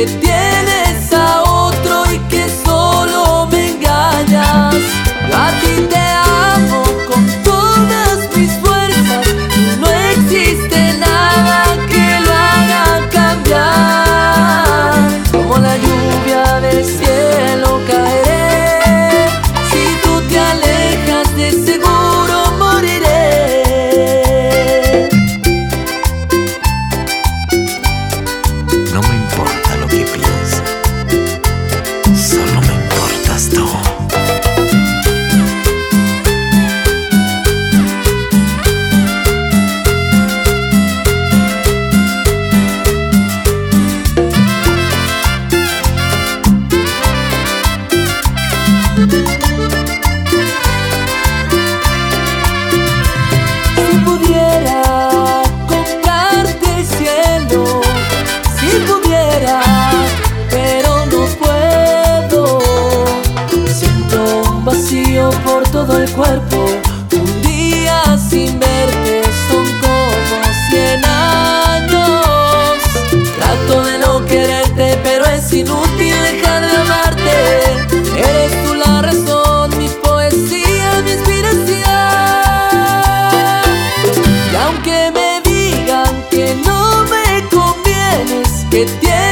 que tienes a otro y que solo me engañas. Yo a ti te amo con todas mis fuerzas y no existe nada que lo haga cambiar. Como la lluvia del cielo caeré, si tú te alejas de seguro moriré. No me importa lo que piensas, solo me importas tú. Por todo el cuerpo, un día sin verte son como 100 años. Trato de no quererte, pero es inútil dejar de amarte. Eres tú la razón, mi poesía, mi inspiración. Y aunque me digan que no me convienes, que tienes